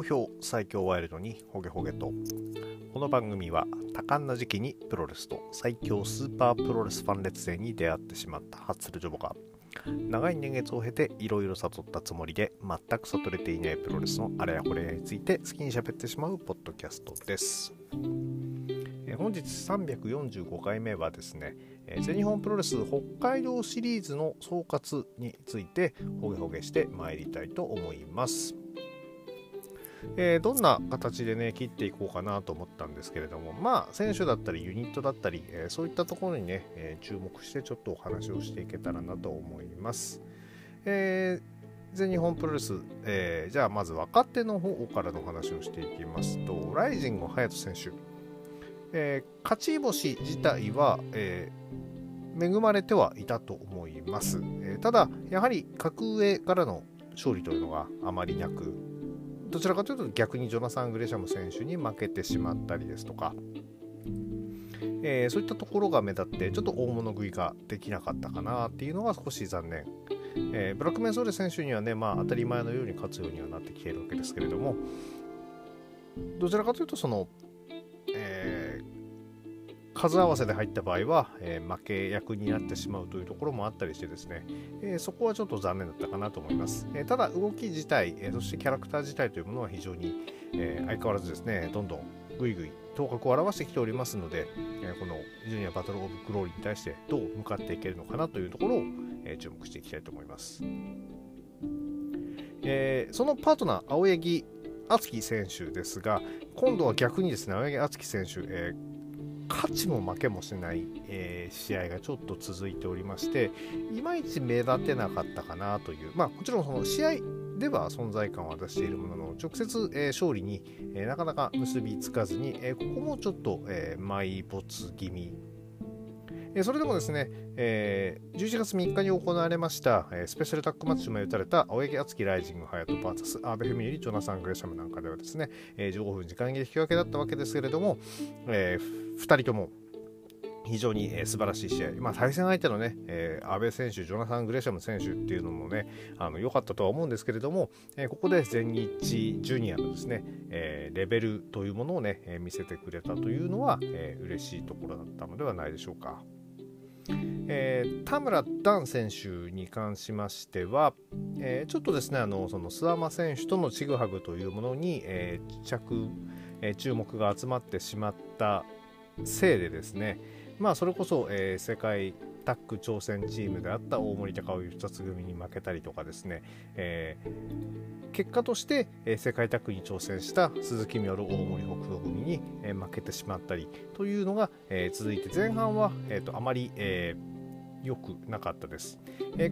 好評最強ワイルドにホゲホゲと、この番組は多感な時期にプロレスと最強スーパープロレスファン列勢に出会ってしまったハッスルジョボが、長い年月を経ていろいろ悟ったつもりで全く悟れていないプロレスのあれやこれやについて好きに喋ってしまうポッドキャストです。本日345回目はですね、全日本プロレス北海道シリーズの総括についてホゲホゲしてまいりたいと思います。どんな形でね切っていこうかなと思ったんですけれども、選手だったりユニットだったり、そういったところにね、注目してちょっとお話をしていけたらなと思います。全日本プロレス、じゃあまず若手の方からの話をしていきますと、ライジング隼人選手、勝ち星自体は、恵まれてはいたと思います。ただやはり格上からの勝利というのがあまりなく、どちらかというと逆にジョナサン・グレシャム選手に負けてしまったりですとか、そういったところが目立ってちょっと大物食いができなかったかなっていうのが少し残念。ブラックメンソーレ選手にはね、当たり前のように勝つようにはなってきているわけですけれども、どちらかというとその数合わせで入った場合は、負け役になってしまうというところもあったりしてですね、そこはちょっと残念だったかなと思います。ただ動き自体、そしてキャラクター自体というものは非常に、相変わらずですね、どんどんぐいぐい頭角を現してきておりますので、このジュニアバトルオブグローリーに対してどう向かっていけるのかなというところを、注目していきたいと思います。そのパートナー青柳敦樹選手ですが、今度は逆にですね、青柳敦樹選手、勝ちも負けもしない、試合がちょっと続いておりまして、いまいち目立てなかったかなという、もちろんその試合では存在感を出しているものの、直接、勝利に、なかなか結びつかずに、ここもちょっと、埋没気味。それでもですね、11月3日に行われました、スペシャルタッグマッチも打たれた青柳敦樹ライジング隼人 VS 阿部文友ジョナサン・グレシャムなんかではですね、15分時間切れ引き分けだったわけですけれども、2人とも非常に、素晴らしい試合、対戦相手のね、阿部選手、ジョナサン・グレシャム選手っていうのもね、良かったとは思うんですけれども、ここで全日ジュニアのですね、レベルというものをね、見せてくれたというのは、嬉しいところだったのではないでしょうか。田村段選手に関しましては、ちょっとですね、その諏訪間選手とのちぐはぐというものに、注目が集まってしまったせいでですね、それこそ、世界タッグ挑戦チームであった大森隆雄2つ組に負けたりとかですね、結果として、世界タッグに挑戦した鈴木みおる大森北斗組に、負けてしまったりというのが、続いて前半は、あまり、良くなかったです。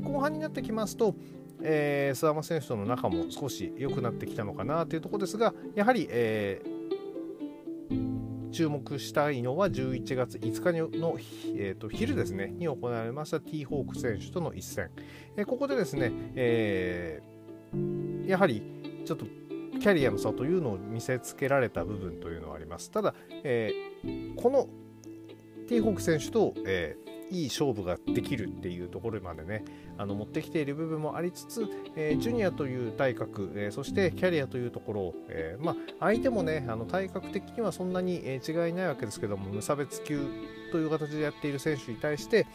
後半になってきますと、諏訪間選手との仲も少し良くなってきたのかなというところですが、やはり、注目したいのは11月5日の、昼ですねに行われました T ホーク選手との一戦。ここでですね、やはりちょっとキャリアの差というのを見せつけられた部分というのはあります。ただ、この T ホーク選手と、いい勝負ができるっていうところまでね、持ってきている部分もありつつ、ジュニアという体格、そしてキャリアというところを、相手もね、体格的にはそんなに、違いないわけですけども、無差別級という形でやっている選手に対して、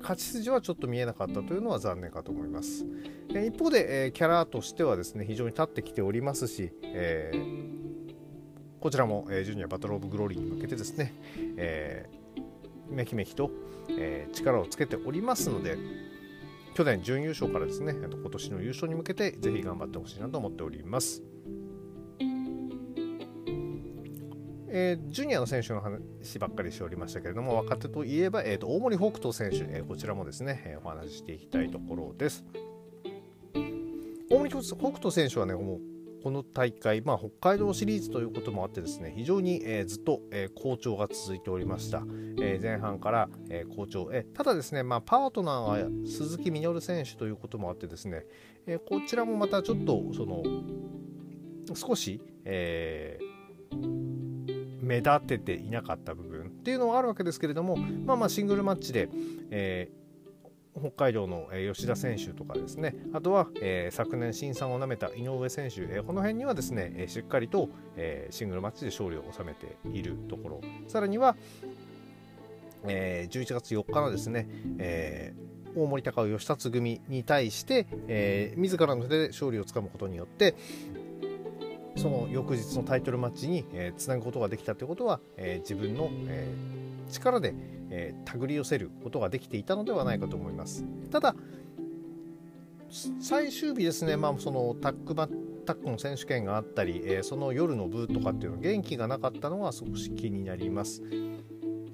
勝ち筋はちょっと見えなかったというのは残念かと思います。一方で、キャラとしてはですね非常に立ってきておりますし、こちらも、ジュニアバトルオブグローリーに向けてですね、めきめきと、力をつけておりますので、去年準優勝からですね今年の優勝に向けてぜひ頑張ってほしいなと思っております。ジュニアの選手の話ばっかりしておりましたけれども、若手といえば、大森北斗選手、こちらもですね、お話ししていきたいところです。大森北斗選手はね、もうこの大会、北海道シリーズということもあってですね、非常に、ずっと、好調が続いておりました。前半から、好調、ただですね、パートナーは鈴木みのる選手ということもあってですね、こちらもまたちょっとその少し、目立てていなかった部分っていうのはあるわけですけれども、シングルマッチで、北海道の吉田選手とかですね、あとは昨年新山をなめた井上選手、この辺にはですねしっかりとシングルマッチで勝利を収めているところ、さらには11月4日のですね大森隆夫義達組に対して自らの手で勝利をつかむことによってその翌日のタイトルマッチにつなぐことができたということは、自分の力で手繰り寄せることができていたのではないかと思います。ただ最終日ですね、そのタッグの選手権があったり、その夜の部とかっていうの元気がなかったのは少し気になります。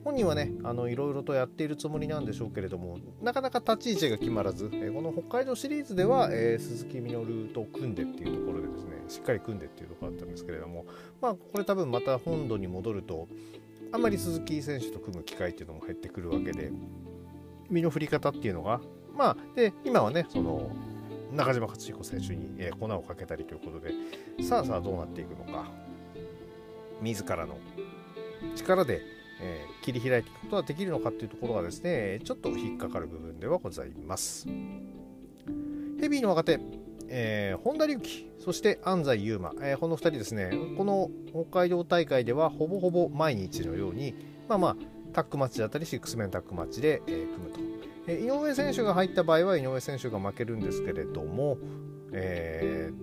本人はねいろいろとやっているつもりなんでしょうけれども、なかなか立ち位置が決まらず、この北海道シリーズでは、鈴木みのると組んでっていうところでですねしっかり組んでっていうところだったんですけれども、これ多分また本土に戻るとあんまり鈴木選手と組む機会っていうのも減ってくるわけで、身の振り方っていうのがで今はねその中島克彦選手に、粉をかけたりということで、さあどうなっていくのか、自らの力で切り開いていくことができるのかっていうところがですねちょっと引っかかる部分ではございます。ヘビーの若手、本田隆起そして安西優真、この2人ですね、この北海道大会ではほぼほぼ毎日のようにタッグマッチだったりシックスメンタッグマッチで、組むと、井上選手が入った場合は井上選手が負けるんですけれども、入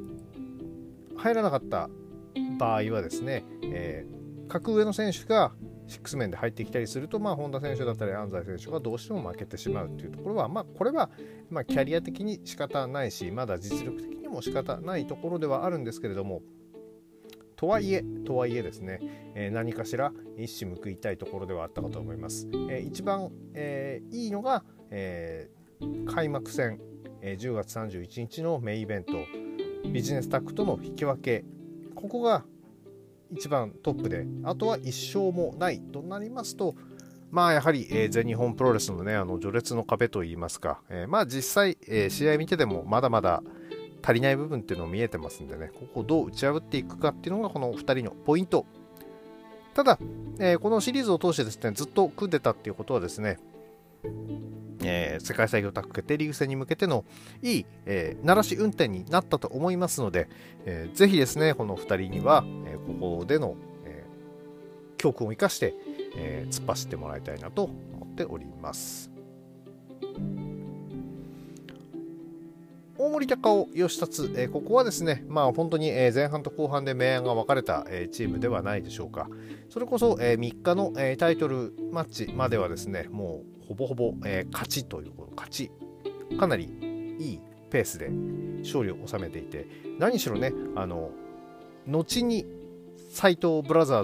らなかった場合はですね、格上の選手がシックス面で入ってきたりすると、本田選手だったり安西選手がどうしても負けてしまうというところは、これはキャリア的に仕方ないし、まだ実力的にも仕方ないところではあるんですけれども、とはいえですね、何かしら一矢報いたいところではあったかと思います。一番、いいのが、開幕戦、10月31日のメインイベントビジネスタッグとの引き分け、ここが一番トップで、あとは1勝もないとなりますと、やはり、全日本プロレスのね序列の壁といいますか、実際、試合見ててもまだまだ足りない部分っていうのも見えてますんでね、ここをどう打ち破っていくかっていうのがこの2人のポイント。ただ、このシリーズを通してですねずっと組んでたっていうことはですね、世界最強タッグ決定リーグ戦に向けてのいい、慣らし運転になったと思いますので、ぜひですねこの2人には、ここでの、教訓を生かして、突っ走ってもらいたいなと思っております。大森隆夫義達、ここはですね本当に、前半と後半で明暗が分かれた、チームではないでしょうか。それこそ、3日の、タイトルマッチまではですねもうほぼほぼ、勝ちかなりいいペースで勝利を収めていて、何しろね後に最終日に斎藤ブラザー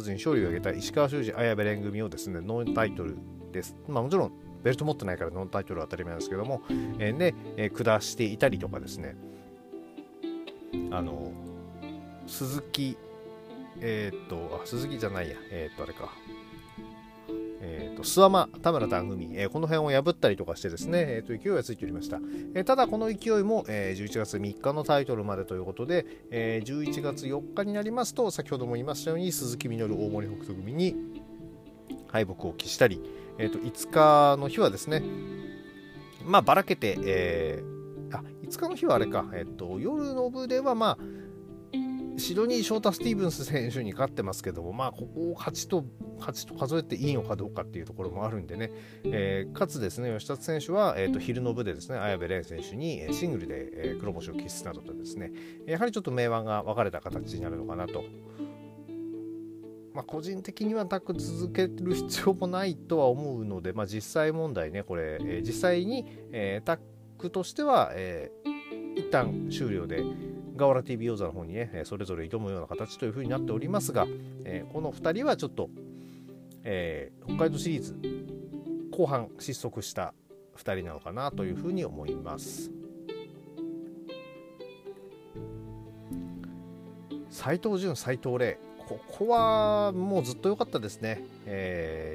ズに勝利を挙げた石川修司綾部連組をですねノンタイトルです、もちろんベルト持ってないからノンタイトルは当たり前ですけども、下していたりとかですね、諏訪間田村段組、この辺を破ったりとかしてですね、勢いがついておりました。ただこの勢いも、11月3日のタイトルまでということで、11月4日になりますと先ほども言いましたように鈴木みのる大森北斗組に敗北を喫したり、5日の日はですねばらけて、5日の日は夜の部ではシドニー・ショータ・スティーブンス選手に勝ってますけども、ここを勝ちと数えていいのかどうかっていうところもあるんでね、かつですね吉田選手は、昼の部でですね綾部蓮選手にシングルで、黒星を喫すなどとですね、やはりちょっと明暗が分かれた形になるのかなと、個人的にはタッグ続ける必要もないとは思うので、実際問題ねこれ、実際に、タッグとしては、一旦終了でガオラ TV 王座の方にねそれぞれ挑むような形というふうになっておりますが、この2人はちょっと、北海道シリーズ後半失速した2人なのかなというふうに思います。斎藤潤斎藤麗、ここはもうずっと良かったですね。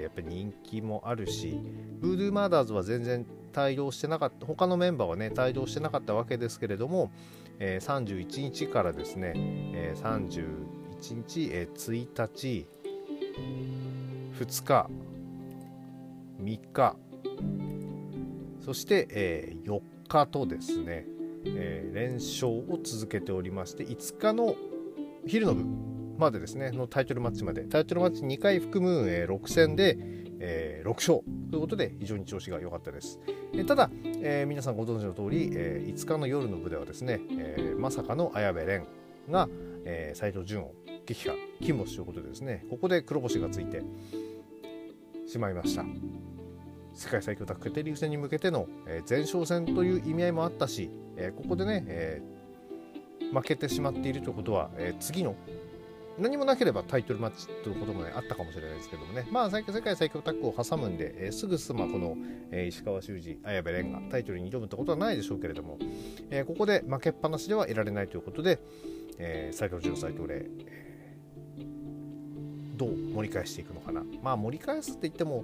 やっぱり人気もあるし、ブードゥーマーダーズは全然帯同してなかった、他のメンバーはね帯同してなかったわけですけれども、31日からですね、31日、1日2日3日そして、4日とですね、連勝を続けておりまして、5日の昼の部までですねのタイトルマッチまで、タイトルマッチ2回含む、6戦で、6勝ということで非常に調子が良かったです。ただ、皆さんご存知の通り、5日の夜の部ではですね、まさかの綾部蓮が、斉藤潤を撃破金星ということでですね、ここで黒星がついてしまいました。世界最強タッグ決定リーグ戦に向けての前哨戦という意味合いもあったし、ここでね、負けてしまっているということは、次の何もなければタイトルマッチということも、ね、あったかもしれないですけどもね、まあ、世界最強タッグを挟むんで、すぐさまこの、石川修司、綾部蓮がタイトルに挑むということはないでしょうけれども、ここで負けっぱなしでは得られないということで、斉藤潤、斉藤玲、どう盛り返していくのかな。まあ、盛り返すって言っても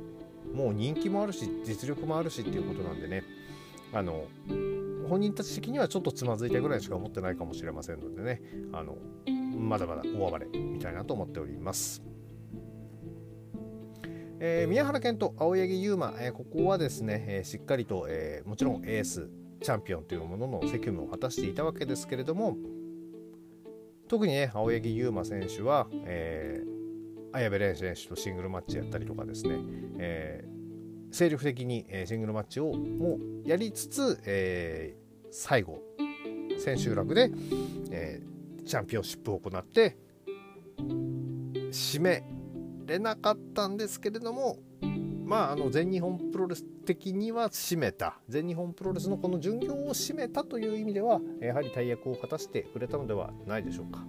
もう人気もあるし実力もあるしっていうことなんでね、本人たち的にはちょっとつまずいたぐらいしか思ってないかもしれませんのでね、まだまだ大暴れみたいなと思っております。宮原健と青柳優馬、ここはですね、しっかりと、もちろんエースチャンピオンというものの責務を果たしていたわけですけれども、特にね青柳優馬選手は、綾部蓮選手とシングルマッチやったりとかですね、精力的にシングルマッチをもうやりつつ、最後千秋楽で、チャンピオンシップを行って締めれなかったんですけれども、まあ、全日本プロレス的には締めた、全日本プロレスのこの巡業を締めたという意味ではやはり大役を果たしてくれたのではないでしょうか。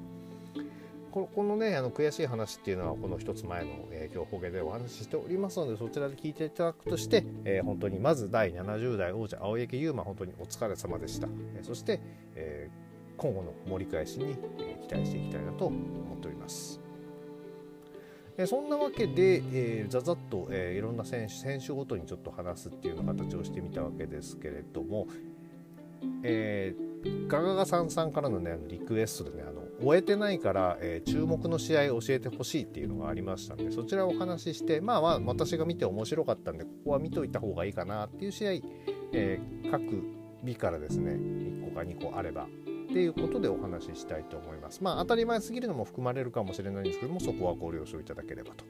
このね悔しい話っていうのはこの一つ前の今日ホゲでお話ししておりますので、そちらで聞いていただくとして、本当にまず第70代王者青柳優馬、本当にお疲れ様でした。そして、今後の盛り返しに期待していきたいなと思っております。そんなわけで、ざざっと、いろんな選手ごとにちょっと話すっていうような形をしてみたわけですけれども、ガガガさんさんからのねリクエストでね、終えてないから、注目の試合を教えてほしいっていうのがありましたので、そちらをお話しして、まあ私が見て面白かったんでここは見といた方がいいかなっていう試合、各日からですね1個か2個あればっていうことでお話ししたいと思います。まあ当たり前すぎるのも含まれるかもしれないんですけども、そこはご了承いただければと。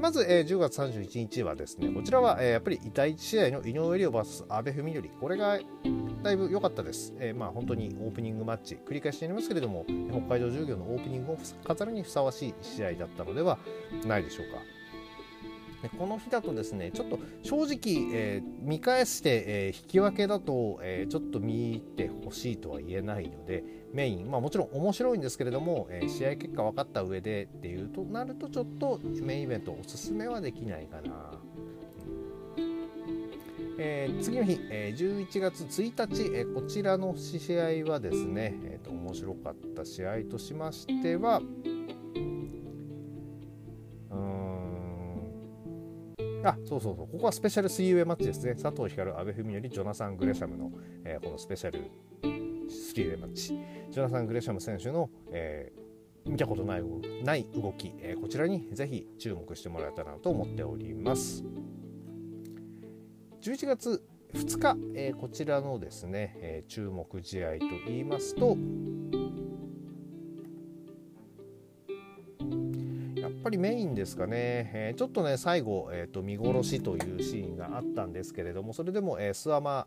まず、10月31日はですね、こちらは、やっぱり第1試合の井上涼 vs 阿部文則、これがだいぶ良かったです。本当にオープニングマッチ繰り返しになりますけれども、北海道巡業のオープニングを飾るにふさわしい試合だったのではないでしょうか。この日だとですねちょっと正直、見返して、引き分けだと、ちょっと見てほしいとは言えないので、メイン、もちろん面白いんですけれども、試合結果分かった上でっていうとなるとちょっとメインイベントおすすめはできないかな。次の日、11月1日、こちらの試合はですね、面白かった試合としましては、そうここはスペシャル3-wayマッチですね。佐藤光、阿部文則、ジョナサン・グレシャムの、このスペシャル3-wayマッチ、ジョナサン・グレシャム選手の、見たことない動き、こちらにぜひ注目してもらえたらなと思っております。11月2日、こちらのですね、注目試合といいますと、やっぱりメインですかね。ちょっとね最後、見殺しというシーンがあったんですけれども、それでも、諏訪間、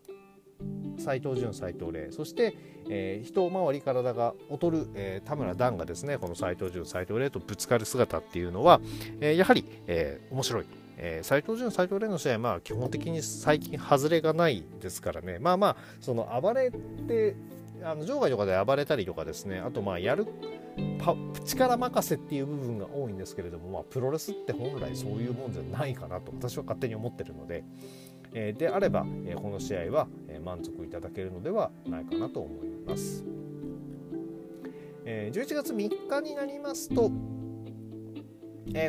斉藤潤、斉藤玲、そして、一回り体が劣る、田村段がですねこの斉藤潤、斉藤玲とぶつかる姿っていうのは、やはり、面白い。斉藤潤、斉藤玲の試合は、基本的に最近外れがないですからね。その暴れて場外とかで暴れたりとかですね、あとやる力任せっていう部分が多いんですけれども、プロレスって本来そういうもんじゃないかなと私は勝手に思ってるので、であれば、この試合は、満足いただけるのではないかなと思います。11月3日になりますと、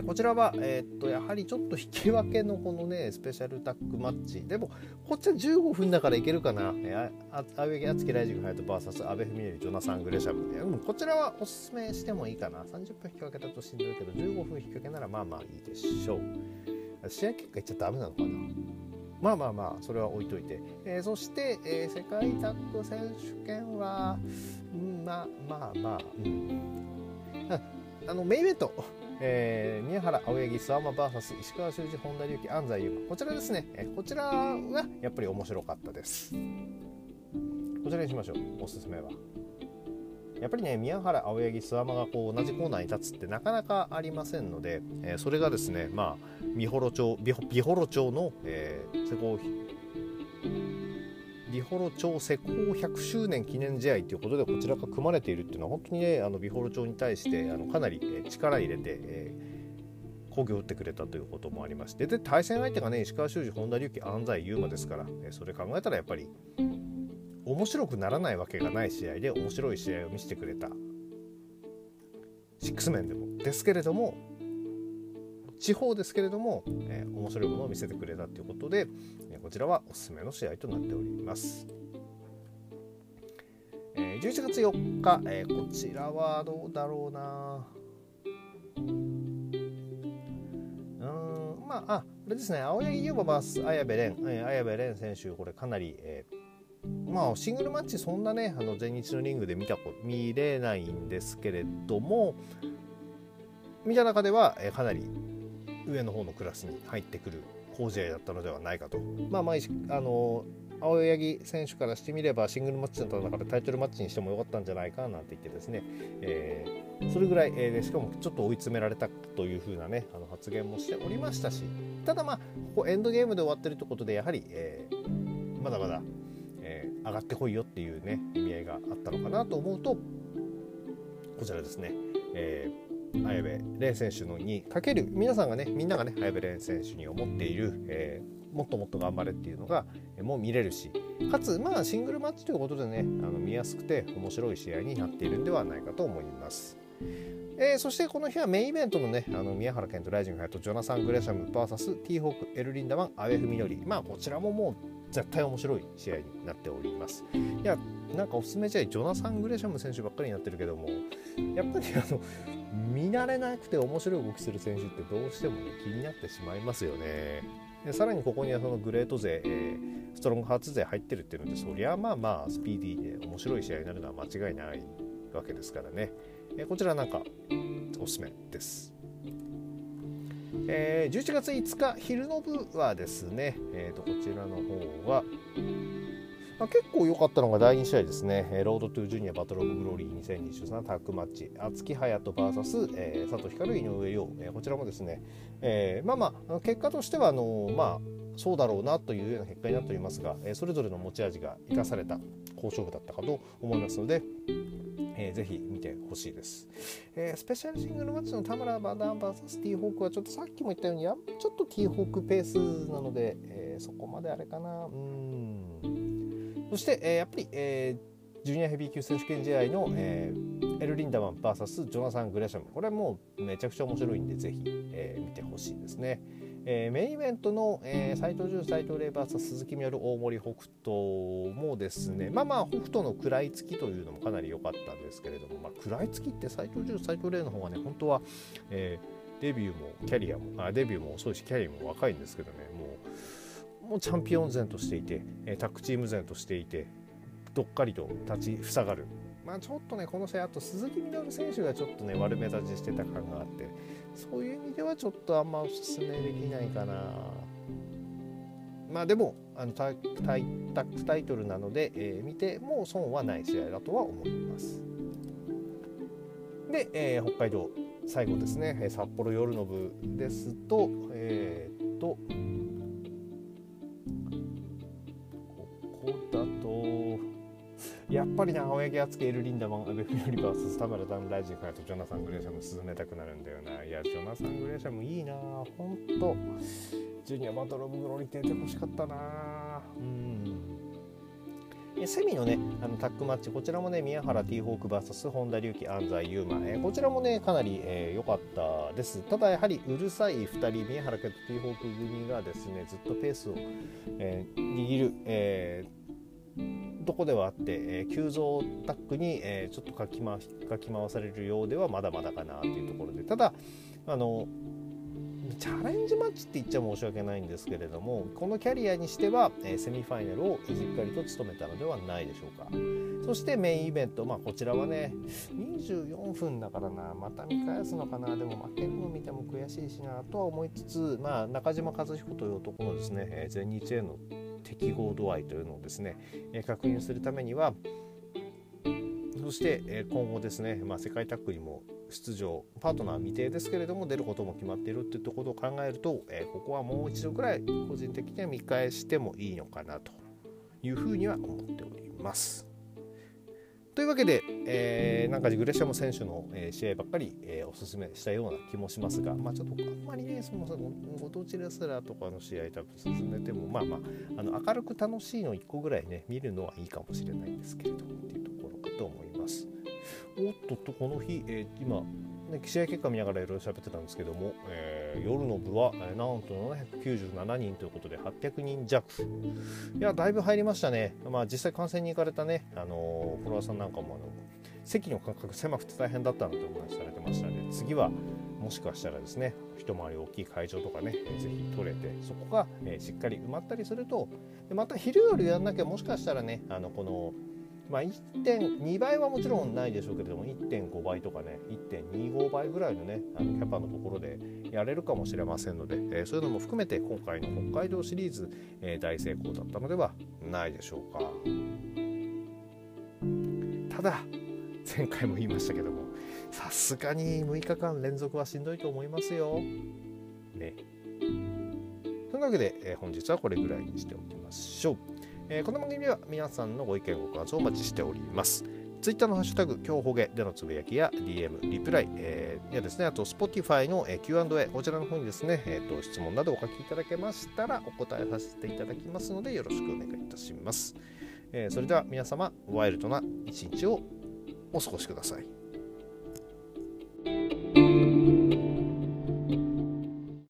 こちらは、やはりちょっと引き分けのこのねスペシャルタッグマッチでも、こっちは15分だからいけるかな。青柳敦樹、ライジングハヤト VS 阿部文則、ジョナサン・グレシャムで、こちらはおすすめしてもいいかな。30分引き分けだとしんどいけど15分引き分けならまあいいでしょう。試合結果いっちゃダメなのかな。まあまあまあそれは置いといて、そして、世界タッグ選手権は、メインイベント、宮原青柳諏訪間 VS 石川修司本田隆起安西優真、こちらですね、こちらがやっぱり面白かったです。こちらにしましょう。おすすめはやっぱりね、宮原青柳諏訪間がこう同じコーナーに立つってなかなかありませんので、それがですね、まあ美幌町の、美幌町施工100周年記念試合ということで、こちらが組まれているっていうのは本当にね、美幌町に対してかなり力入れて、攻撃を打ってくれたということもありまして、で対戦相手がね、石川修司本田隆起安西優真ですから、それ考えたらやっぱり面白くならないわけがない試合で面白い試合を見せてくれた6面でもですけれども、地方ですけれども、面白いものを見せてくれたということで、こちらはおすすめの試合となっております。11月4日、こちらはどうだろうな、これですね、青柳優馬 vs 綾部蓮選手、これかなり、シングルマッチそんなね、全日のリングで見れないんですけれども、見た中では、かなり上の方のクラスに入ってくる好試合だったのではないかと。青柳選手からしてみれば、シングルマッチだった中でタイトルマッチにしてもよかったんじゃないかなんて言ってですね、それぐらい、しかもちょっと追い詰められたという風なね、発言もしておりましたし、ただここエンドゲームで終わってるということで、やはり、まだまだ上がってこいよっていうね、意味合いがあったのかなと思うと、こちらですね、綾部蓮選手のにかけるみんながね、綾部蓮選手に思っている、もっともっと頑張れっていうのがもう見れるし、かつシングルマッチということでね、見やすくて面白い試合になっているんではないかと思います。そしてこの日はメインイベントのね、宮原健人ライジングハヤトジョナサン・グレシャム VS ティーホークエルリンダマン阿部文則、こちらももう絶対面白い試合になっております。いや、なんかおすすめ試合ジョナサン・グレシャム選手ばっかりになってるけども、やっぱり見慣れなくて面白い動きする選手ってどうしても、ね、気になってしまいますよね。でさらにここにはそのグレート勢、ストロングハーツ勢入ってるっていうので、そりゃスピーディーで面白い試合になるのは間違いないわけですからね、こちらなんかおすすめです。11月5日昼の部はですね、こちらの方は、結構良かったのが第2試合ですね、ロードトゥージュニアバトルオブグローリー2023タッグマッチ、厚木隼人 VS、佐藤光井上陽、こちらもですね、結果としてはそうだろうなというような結果になっておりますが、それぞれの持ち味が生かされた好勝負だったかと思いますので、ぜひ見てほしいです。スペシャルシングルマッチの田村バダン VS ティーホークはちょっとさっきも言ったようにちょっとティーホークペースなので、そこまであれかな。そして、やっぱり、ジュニアヘビー級選手権試合の、エルリンダマン VS ジョナサン・グレシャム、これはもうめちゃくちゃ面白いんで、ぜひ、見てほしいですね。メインイベントの、斉藤潤、斉藤玲 VS 鈴木みよる、大森北斗もですね、北斗の食らいつきというのもかなり良かったんですけれども、食らいつきって斉藤潤、斉藤玲の方がね、本当は、デビューも遅いし、キャリアも若いんですけどね、もうチャンピオン勢としていて、タッグチーム勢としていて、どっかりと立ちふさがる。ちょっとね、この試合、あと鈴木みのる選手がちょっとね、悪目立ちしてた感があって、そういう意味ではちょっとあんまおすすめできないかな。でもタッグタイトルなので、見ても損はない試合だとは思います。で、北海道最後ですね、札幌夜の部ですと、やっぱりね、青柳厚木エルリンダマン阿部文則 VS 田村ダムライジン隼人ジョナサン・グレーシャム進めたくなるんだよな。いや、ジョナサン・グレーシャムいいな、ほんとジュニアバトルオブグローリー出てほしかったな。セミのね、タッグマッチ、こちらもね、宮原 T ホーク VS 本田隆起安西優真、こちらもね、かなり良、かったです。ただやはりうるさい2人、宮原家と T ホーク組がですね、ずっとペースを、握る、どこではあって、急増タッグに、ちょっとかき回されるようではまだまだかなというところで、ただチャレンジマッチって言っちゃ申し訳ないんですけれども、このキャリアにしてはセミファイナルをしっかりと務めたのではないでしょうか。そしてメインイベント、こちらはね24分だからな、また見返すのかな、でも負けるの見ても悔しいしなとは思いつつ、中島和彦という男のですね、全日への適合度合いというのをですね確認するためには、そして今後ですね、世界タッグにも出場、パートナー未定ですけれども出ることも決まっているというところを考えると、ここはもう一度くらい個人的には見返してもいいのかなというふうには思っております。というわけで、グレシャム選手の試合ばっかりおすすめしたような気もしますが、ちょっとあんまりね、そのご当地レスラーとかの試合多分進めても明るく楽しいの1個ぐらいね見るのはいいかもしれないんですけれどもっていうところかと思います。おっとっと、この日、今試合結果見ながらいろいろ喋ってたんですけども、夜の部はなんと797人ということで800人弱、いやだいぶ入りましたね。実際観戦に行かれたね、フォロワーさんなんかも席の間隔狭くて大変だったのとお話しされてましたので、次はもしかしたらですね一回り大きい会場とかねぜひ取れて、そこがしっかり埋まったりすると、でまた昼夜やんなきゃ、もしかしたらねこの1.2 倍はもちろんないでしょうけれども 1.5 倍とかね 1.25 倍ぐらいのねキャパのところでやれるかもしれませんので、そういうのも含めて今回の北海道シリーズ、大成功だったのではないでしょうか。ただ前回も言いましたけども、さすがに6日間連続はしんどいと思いますよね。というわけで、本日はこれぐらいにしておきましょう。この番組では皆さんのご意見ご感想をお待ちしております。ツイッターのハッシュタグ今日ほげでのつぶやきや DM リプライ、やですね、あと Spotify の Q&A こちらの方にですね、質問などお書きいただけましたらお答えさせていただきますのでよろしくお願いいたします。それでは皆様ワイルドな一日をお過ごしください。